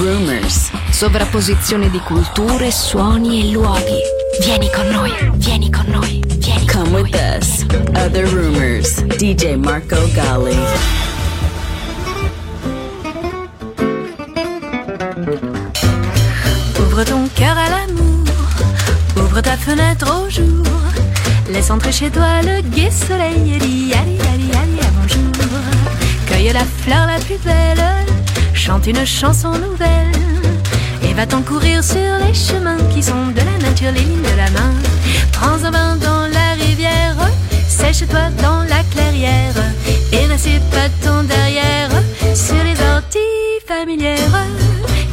rumors. Sovrapposizione di culture, suoni e luoghi. Vieni con noi, vieni con noi, vieni con noi. Come with us. Other rumors. DJ Marco Gally. Ouvre ton cœur à l'amour, ouvre ta fenêtre au jour, laisse entrer chez toi le gai soleil et dis allez, allez, allez à bonjour. Cueille la fleur la plus belle, chante une chanson nouvelle et va-t'en courir sur les chemins qui sont de la nature, les lignes de la main. Prends un bain dans la rivière, sèche-toi dans la clairière et n'assieds pas ton derrière sur les orties familières.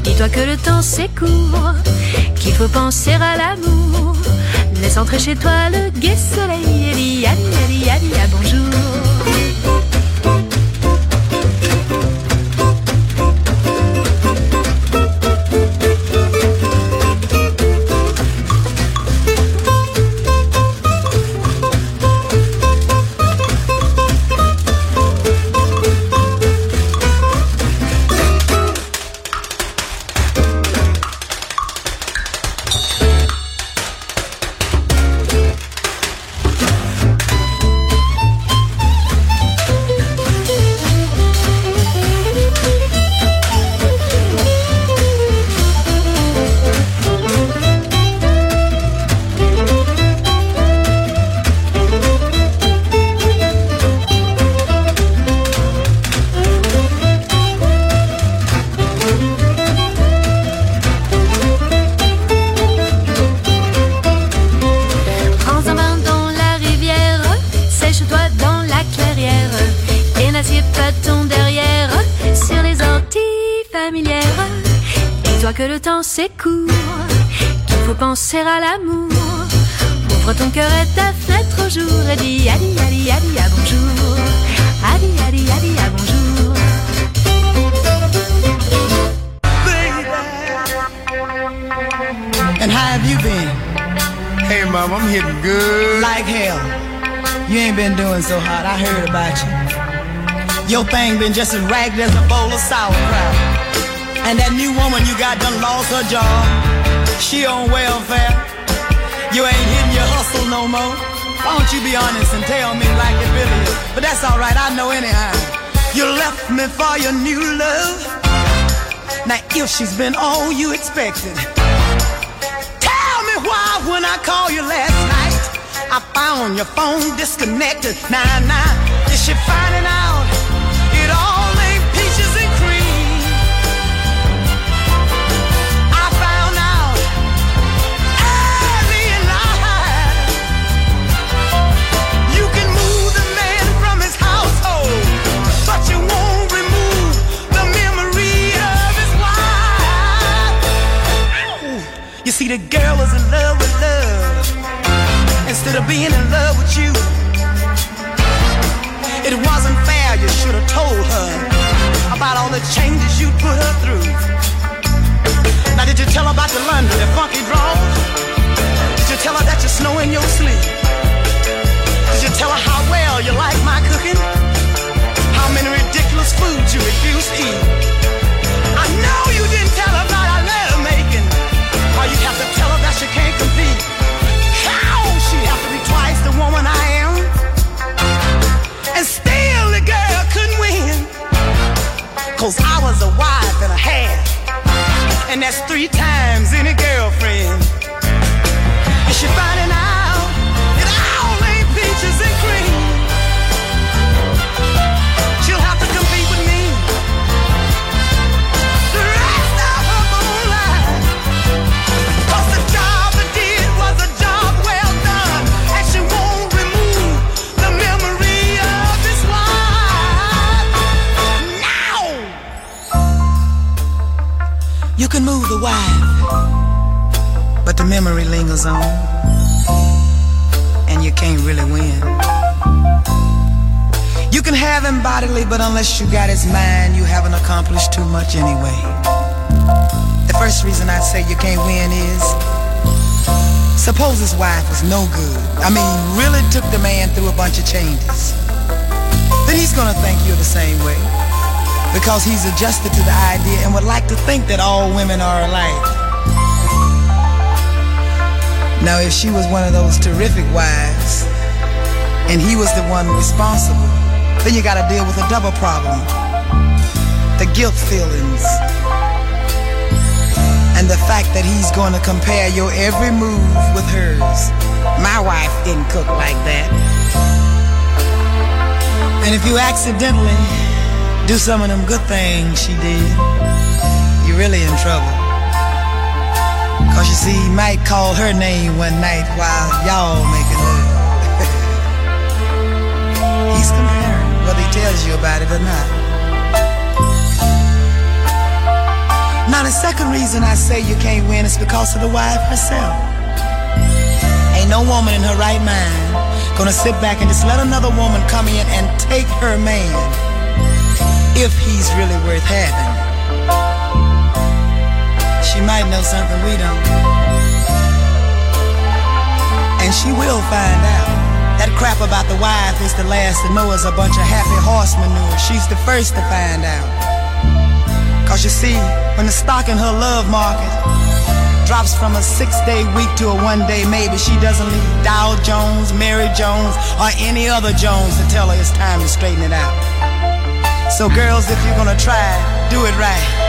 Dis-toi que le temps s'écourt, qu'il faut penser à l'amour. Laisse entrer chez toi le gai soleil et dis allez, allez, allez, à bonjour. À l'amour, ouvre ton cœur et ta fenêtre au jour et dis allez, allez, allez, à bonjour, allez, allez, allez, à bonjour. Baby. And how have you been? Hey mom, I'm hitting good like hell. You ain't been doing so hot, I heard about you. Your thing been just as ragged as a bowl of sauerkraut. And that new woman you got done lost her job. She on welfare. You ain't hitting your hustle no more. Why don't you be honest and tell me like it really is? But that's alright, I know anyhow. You left me for your new love. Now if she's been all you expected, tell me why when I called you last night I found your phone disconnected. Now, is she finding out? It all ain't peaches and cream. You see, the girl is in love with love instead of being in love with you. It wasn't fair, you should have told her about all the changes you put her through. Now, did you tell her about the London, the funky draws? Did you tell her that you snow in your sleep? Did you tell her how well you like my cooking? How many ridiculous foods you refuse to eat? I know you didn't tell her about our letter making. Or you have to tell her that she can't compete. How she have to be twice the woman I am? And still the girl couldn't win. 'Cause I was a wife and a half, and that's 3 times any girlfriend. And she finding out it all ain't peaches and cream. She'll have to compete with me. You can move the wife, but the memory lingers on, and you can't really win. You can have him bodily, but unless you got his mind, you haven't accomplished too much anyway. The first reason I say you can't win is, suppose his wife was no good. I mean, really took the man through a bunch of changes. Then he's gonna think you're the same way, because he's adjusted to the idea and would like to think that all women are alike. Now, if she was one of those terrific wives, and he was the one responsible, then you gotta deal with a double problem: the guilt feelings, and the fact that he's gonna compare your every move with hers. My wife didn't cook like that. And if you accidentally do some of them good things she did, you're really in trouble. Cause you see, he might call her name one night while y'all making love. He's comparing, whether he tells you about it or not. Now the second reason I say you can't win is because of the wife herself. Ain't no woman in her right mind gonna sit back and just let another woman come in and take her man, if he's really worth having. She might know something we don't, and she will find out. That crap about the wife is the last to know is a bunch of happy horse manure. She's the first to find out. Cause you see, when the stock in her love market drops from a 6-day week to a 1-day maybe, she doesn't leave Dow Jones, Mary Jones, or any other Jones to tell her it's time to straighten it out. So girls, if you're gonna try, do it right.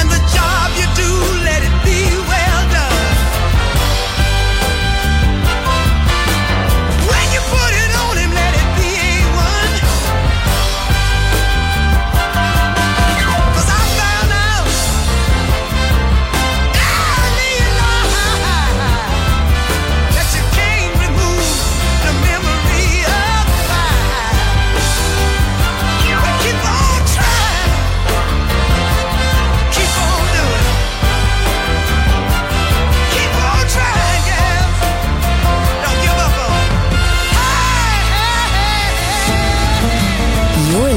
And the job you do, let it be well done. When you put it on him, let it be A1. 'Cause I found out early in life that you can't remove the memory of life. Keep on trying, keep on doing, keep on trying, girls. Don't give up on it. Hey. You're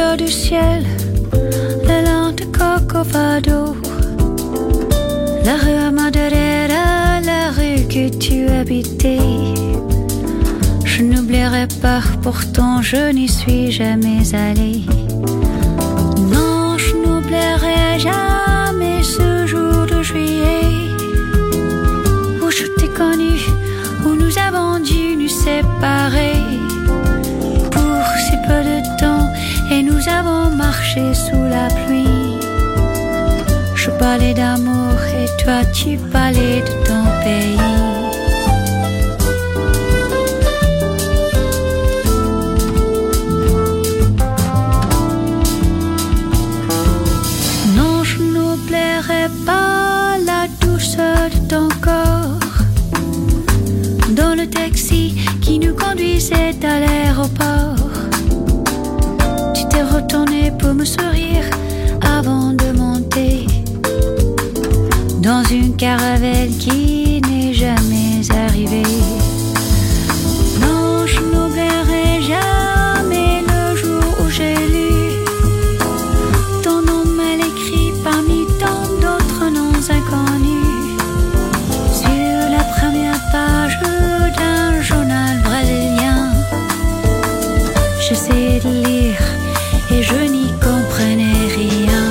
bleu du ciel, la lente Corcovado, la rue Madeira, la rue que tu habitais. Je n'oublierai pas, pourtant je n'y suis jamais allée. Non, je n'oublierai jamais ce jour de juillet où je t'ai connu, où nous avons dû nous séparer pour si peu de temps, et nous avons marché sous la pluie. Je parlais d'amour et toi tu parlais de ton pays. Non, je n'oublierai pas la douceur de ton corps dans le taxi qui nous conduisait à l'aéroport. Tu t'es retourné pour me sourire avant de monter dans une caravelle qui n'est jamais arrivée. Non, je n'oublierai jamais le jour où j'ai lu ton nom mal écrit parmi tant d'autres noms inconnus sur la première page d'un journal brésilien. J'essayais de lire et je n'y comprenais rien.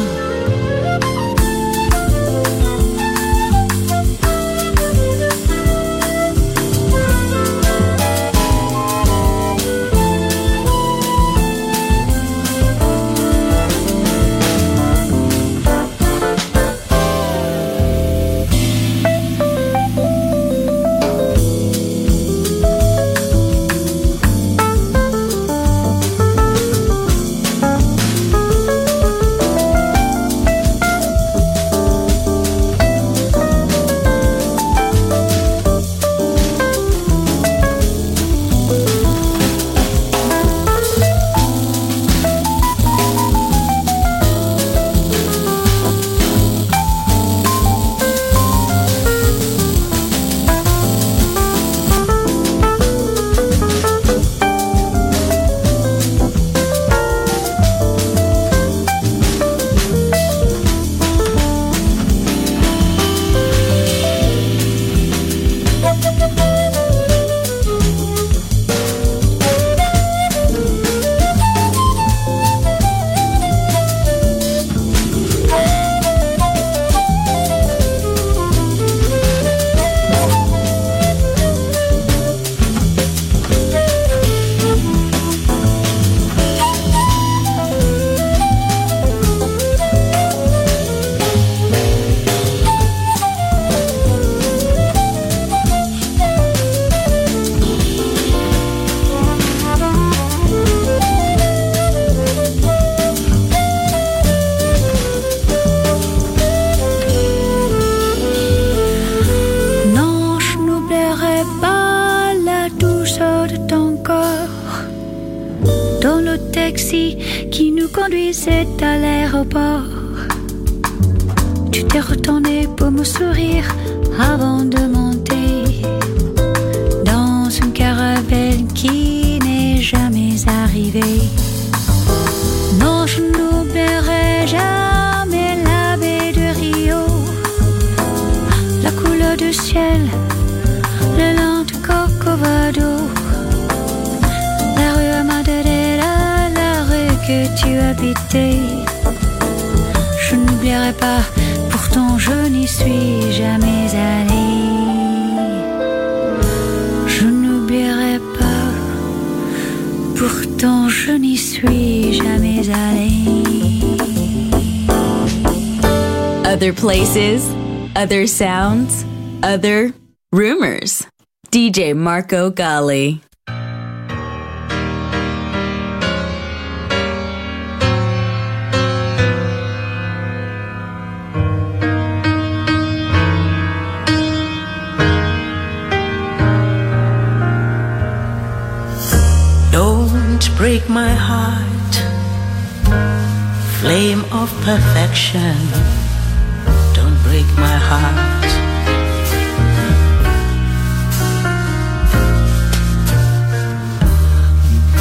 Other places, other sounds, other rumors. DJ Marco Gally. Don't break my heart, flame of perfection. Break my heart.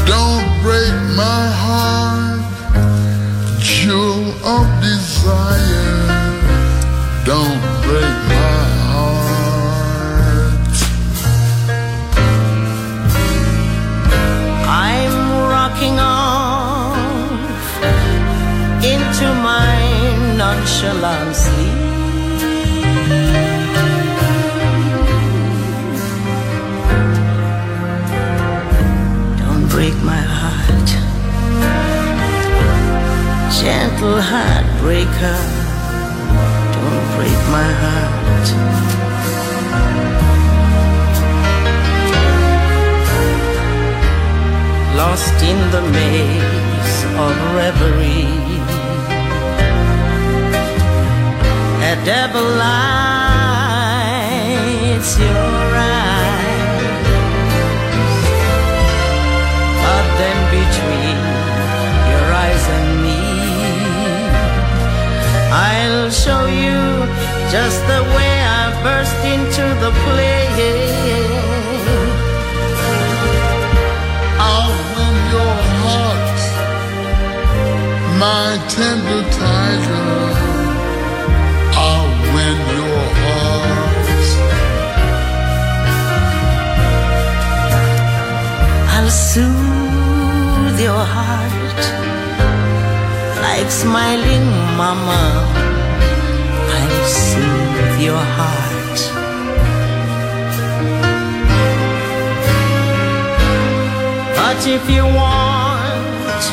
Don't break my heart. of desire, don't break my heart. I'm rocking off into my nonchalant sleep. Break my heart, gentle heartbreaker, don't break my heart. Lost in the maze of reverie, a devil lights your eyes. Then between your eyes and me, I'll show you just the way I burst into the play out from your heart, my tender tiger. I'll win your heart. I'll soon your heart like smiling mama. I'll soothe your heart. But if you want,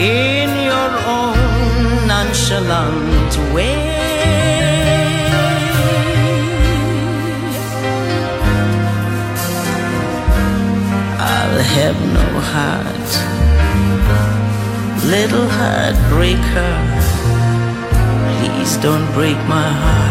in your own nonchalant way, I'll have no heart, little heartbreaker, please don't break my heart.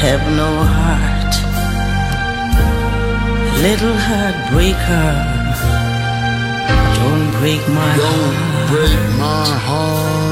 Have no heart, little heartbreaker, don't break my heart. Don't break my heart.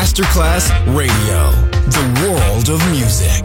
Masterclass Radio, the world of music.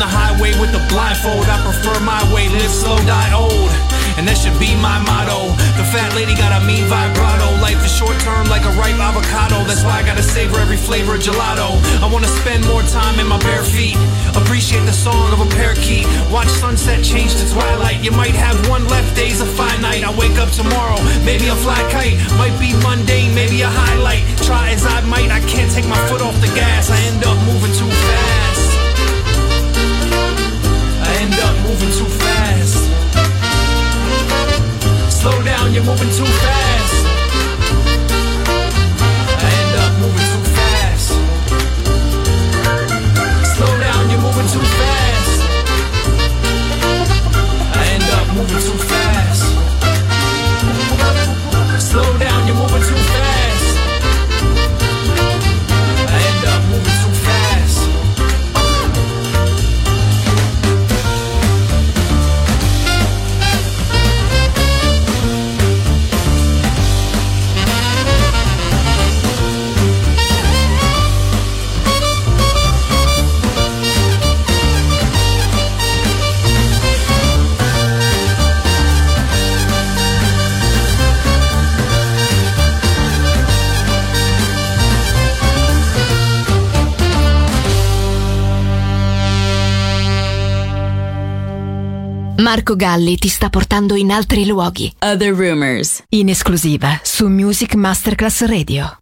the highway with a blindfold. I prefer my way, live slow, die old, and that should be my motto. The fat lady got a mean vibrato. Life is short term like a ripe avocado. That's why I gotta savor every flavor of gelato. I wanna spend more time in my bare feet, appreciate the song of a parakeet, watch sunset change to twilight. You might have one left, day's a finite. I wake up tomorrow, maybe a fly kite, might be mundane, maybe a highlight. Try as I might, I can't take my foot off the gas. I end up moving too fast. Slow down, you're moving too fast. I end up moving too fast. Slow down, you're moving too fast. I end up moving too fast. Slow down, you're moving too fast. I end up moving too fast. Marco Gally ti sta portando in altri luoghi. Other Rumors, in esclusiva su Music Masterclass Radio.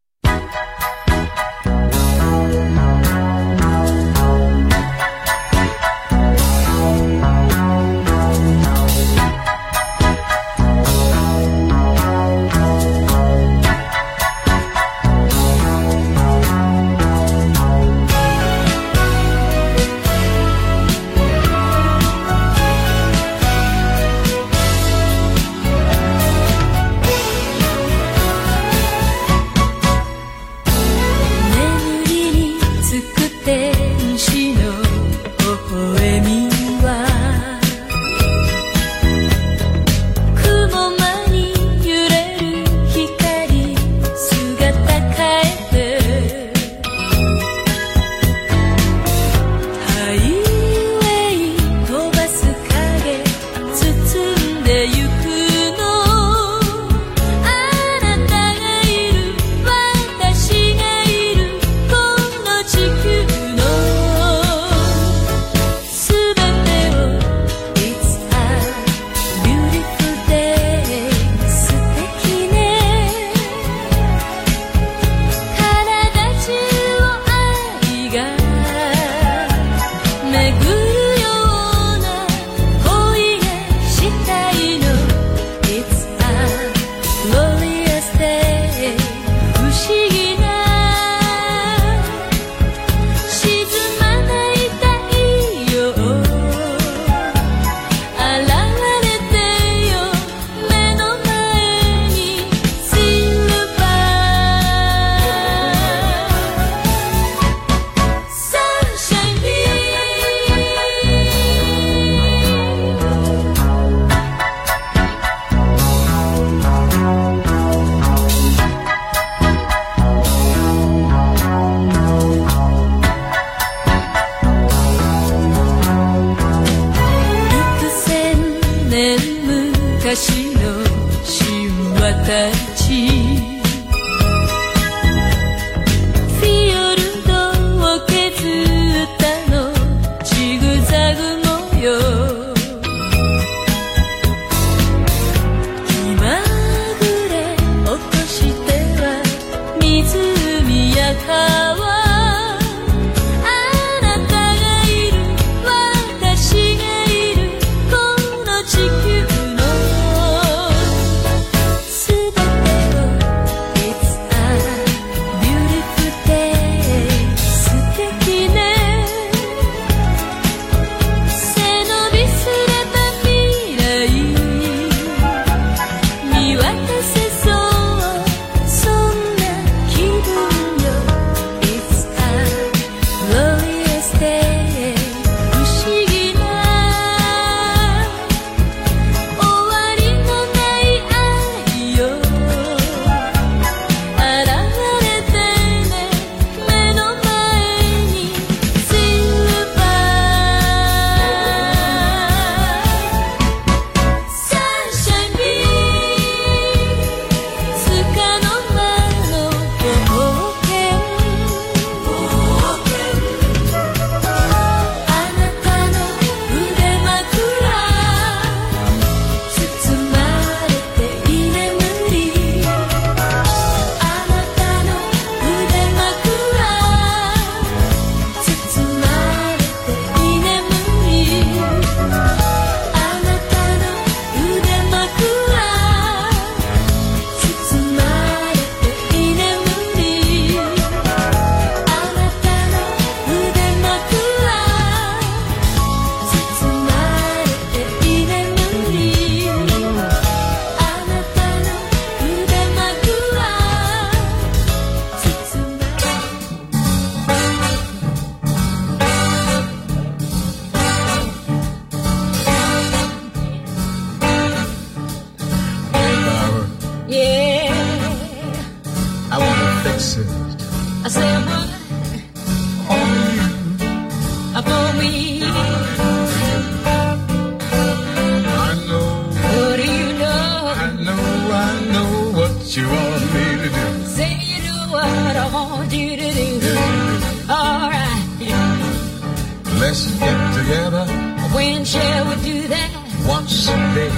best get together. A wheelchair would do that. Once a day.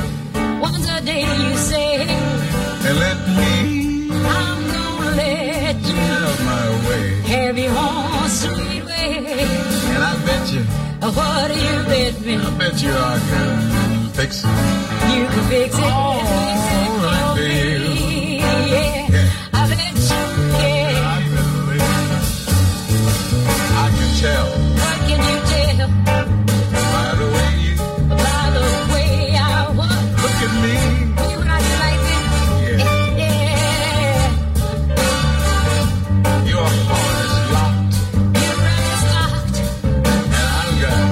Once a day you say. And let me. I'm gonna let you. Get out my way. Have your own sweet way. And I bet you. What do you bet me? I bet you I can fix it. You can fix it. Oh, fix it right, baby. Yeah. Yeah. I bet you can. I believe I can tell. What can you tell? By the way you. By the way I walk. Look at me. You and I do like this. Yeah. Yeah. Your heart is locked. Your heart is locked. And I've got.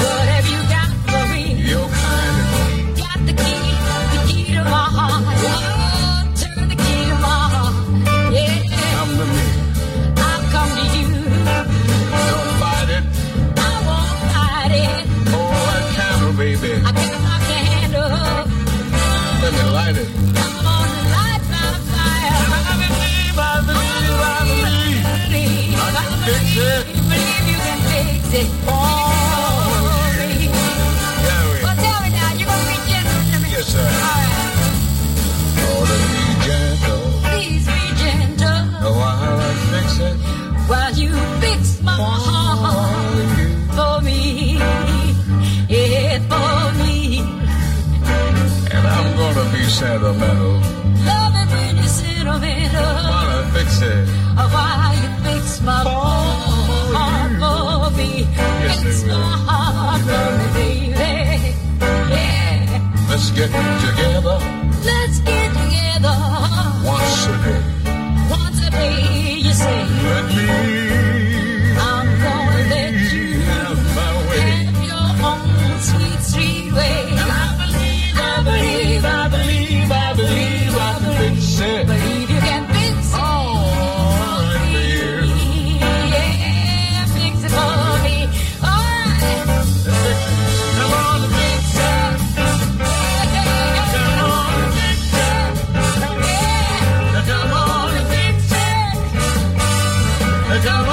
What have you got for me? Your kind of key. Got the key to my heart. Oh, turn the key to my heart. Yeah. Come to me. I'll come to you. Don't fight it. I won't fight it. Oh, I can, oh, baby. I got my candle. Let me light it. I'm gonna light my fire. I believe. I can fix it. Believe you can fix it. Oh, baby. Well, tell me now, you gonna be gentle to me? Yes, sir. All right. Oh, let me be gentle. Please be gentle. Oh, I'll fix it. While you fix my heart. For me, yeah, for me. And I'm gonna be sentimental. Love it when you're sentimental. Wanna fix it? Why you fix my heart for me? Yes, fix it will. My heart for me, baby. Yeah. Let's get together. Let's get together. Once a day. Once a day, you say. Let me. I'm gonna let you. Sweet, sweet way. And I believe I can fix it. Believe you can fix it. Oh, for me. Yeah, fix it for me. All right. Come on, fix it. Come on, fix it. Yeah. Come on, fix it. Come on.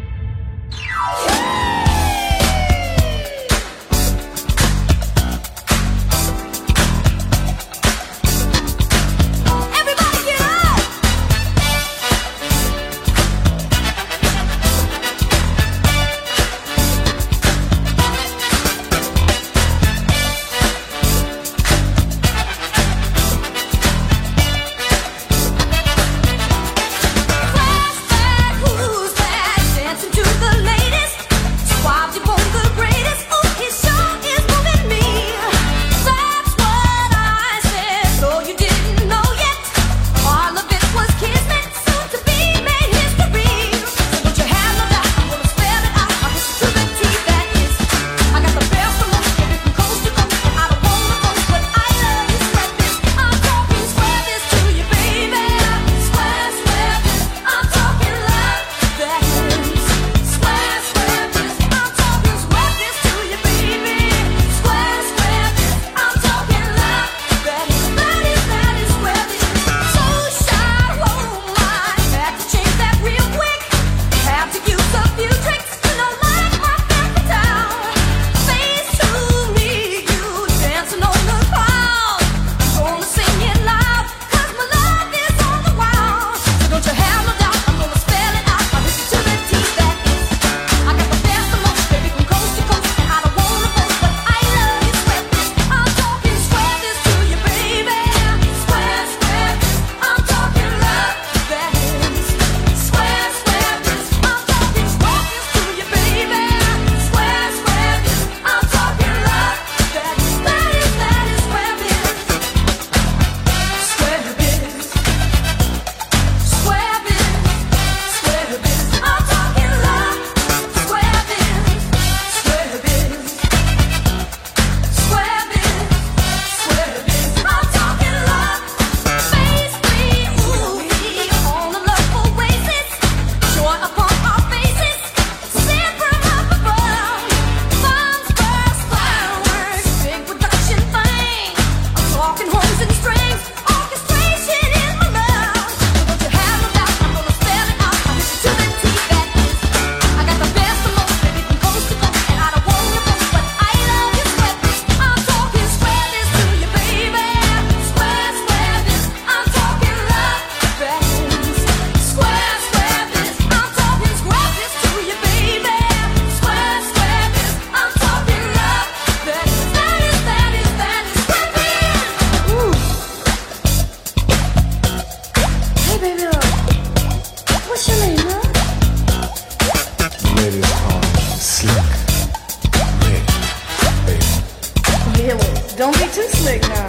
too slick now.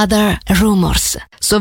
Other Rumors,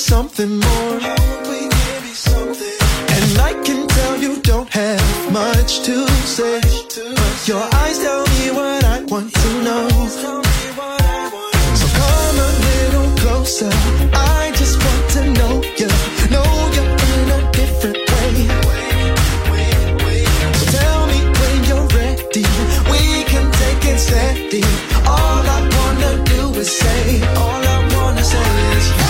Something more, and I can tell you don't have much to say, but your eyes tell me what I want to know. So come a little closer, I just want to know you in a different way. So tell me when you're ready, we can take it steady. All I wanna do is say, all I wanna say is yes.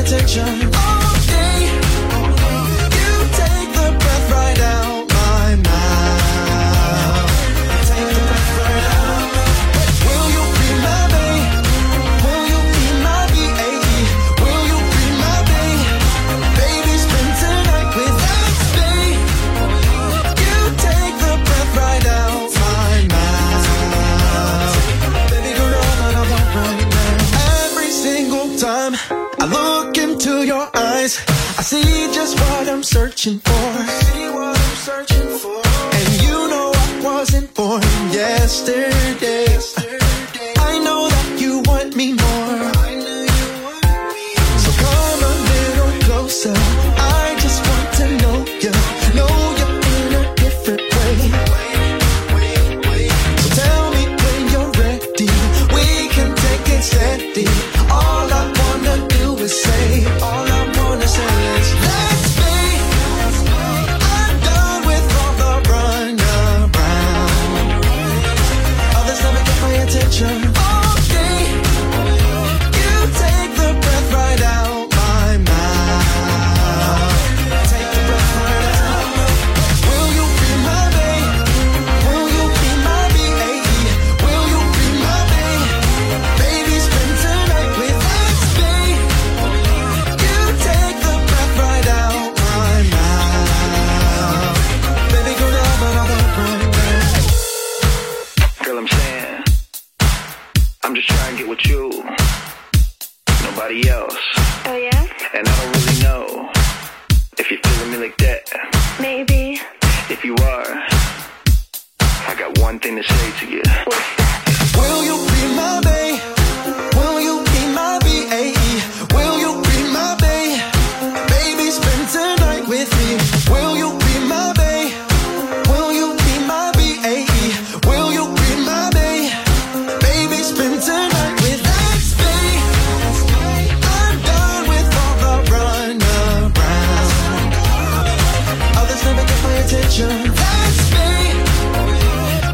Attention. All day, you take the breath right out my mouth. Take the breath right out. Will you be my babe? Will you be my BA? Will you be my babe? Baby, spend tonight without me. You take the breath right out my mouth. Baby, do all I want right now. Every single time I look into your eyes, I see just what I'm searching for. And you know I wasn't born yesterday. I know that you want me more. So come a little closer. I just want to know you in a different way. So tell me when you're ready, we can take it steady. All I wanna do, say all I wanna say is let's play. I'm done with all the run around. Others never get my attention. All day, you take the breath right out my mouth. Take the breath right out. Will you be my babe? Will you be my BA? Will you be my babe? Baby, spend tonight without me. I'm just trying to get with you, nobody else. Oh yeah? And I don't really know if you're feeling me like that. Maybe. If you are, I got one thing to say to you. What's that? Will you be my babe? Will you be my BA? Will you be my babe? Baby, spend tonight with me. Will you be my babe? Will you be my BA? Will you be my babe? Baby, spend tonight without me. I'm done with all the run around. Others never get my attention. That's me.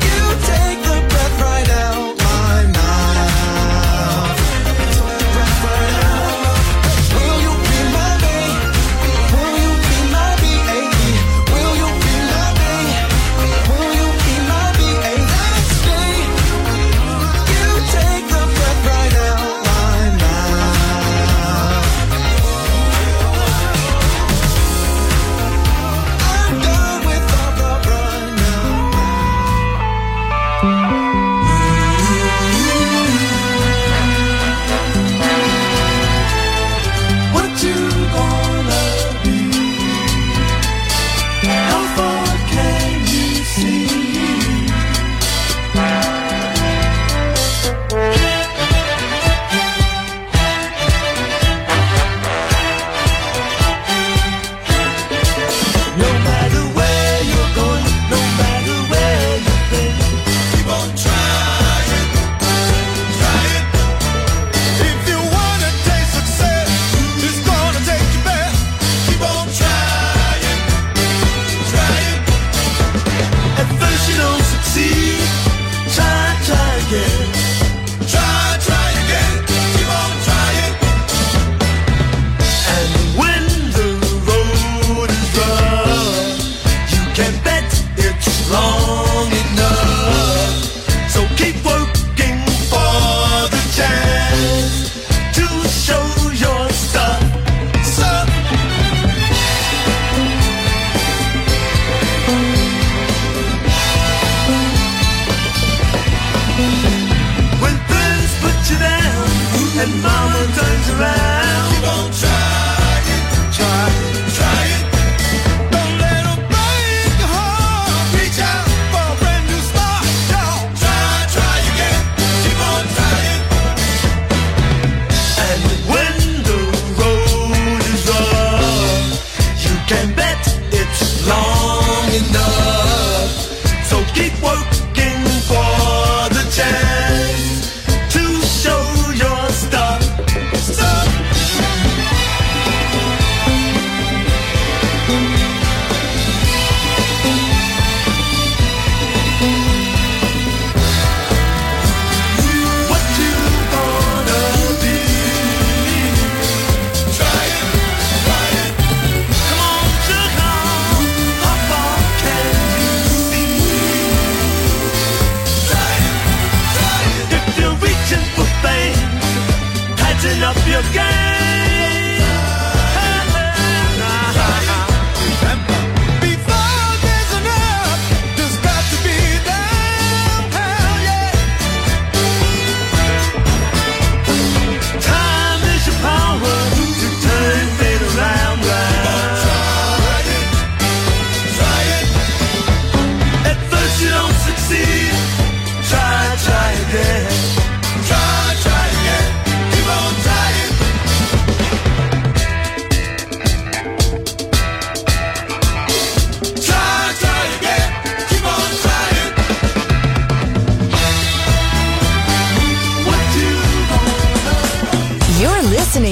You take the breath right out my mouth. Take the breath right out. Will you be my babe? Will you be my BA? Will you be my babe? Will you be my BA? That's me. You take the breath right out my mouth. I'm done with all the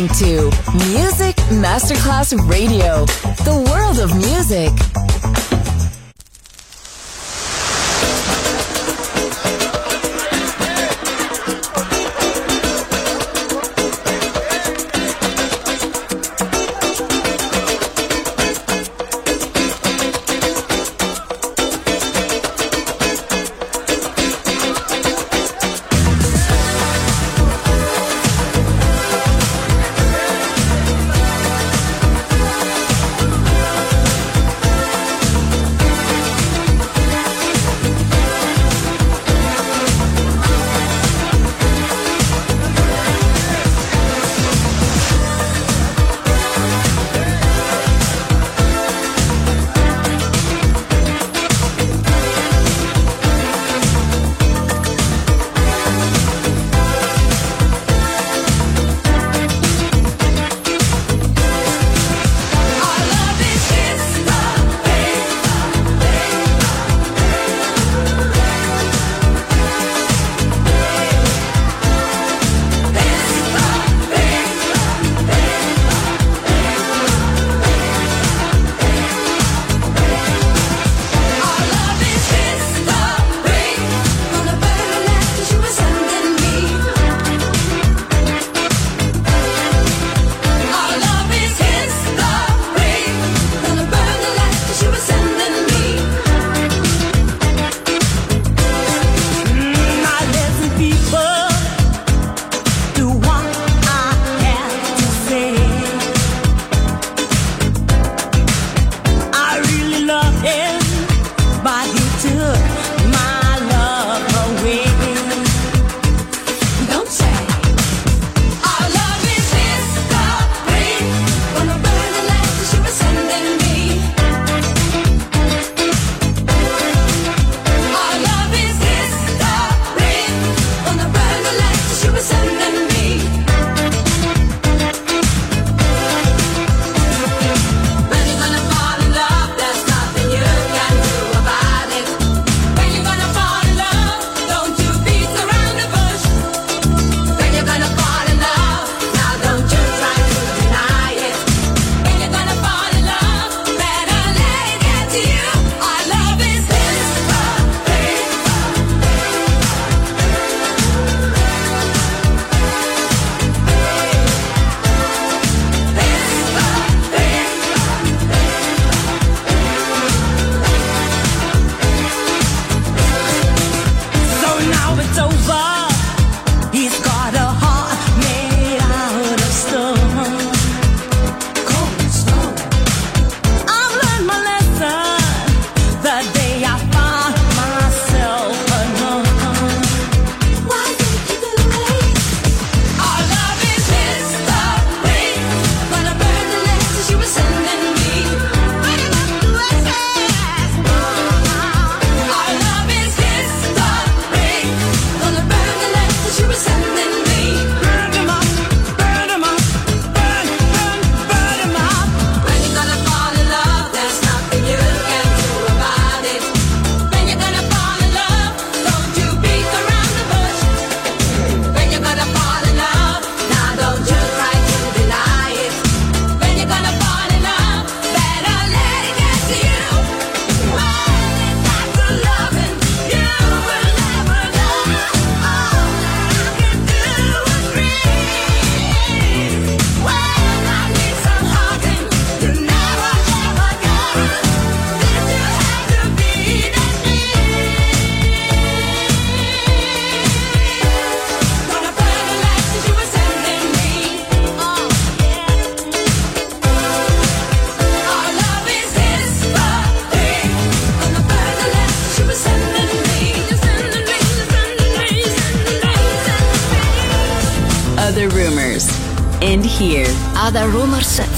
listening to Music Masterclass Radio, the world of music.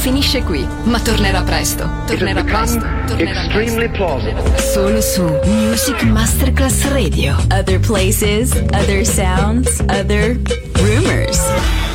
Finisce qui, ma tornerà presto. Tornerà presto. Tornerà extremely plausible. Solo su Music Masterclass Radio. Other places, other sounds, other rumors.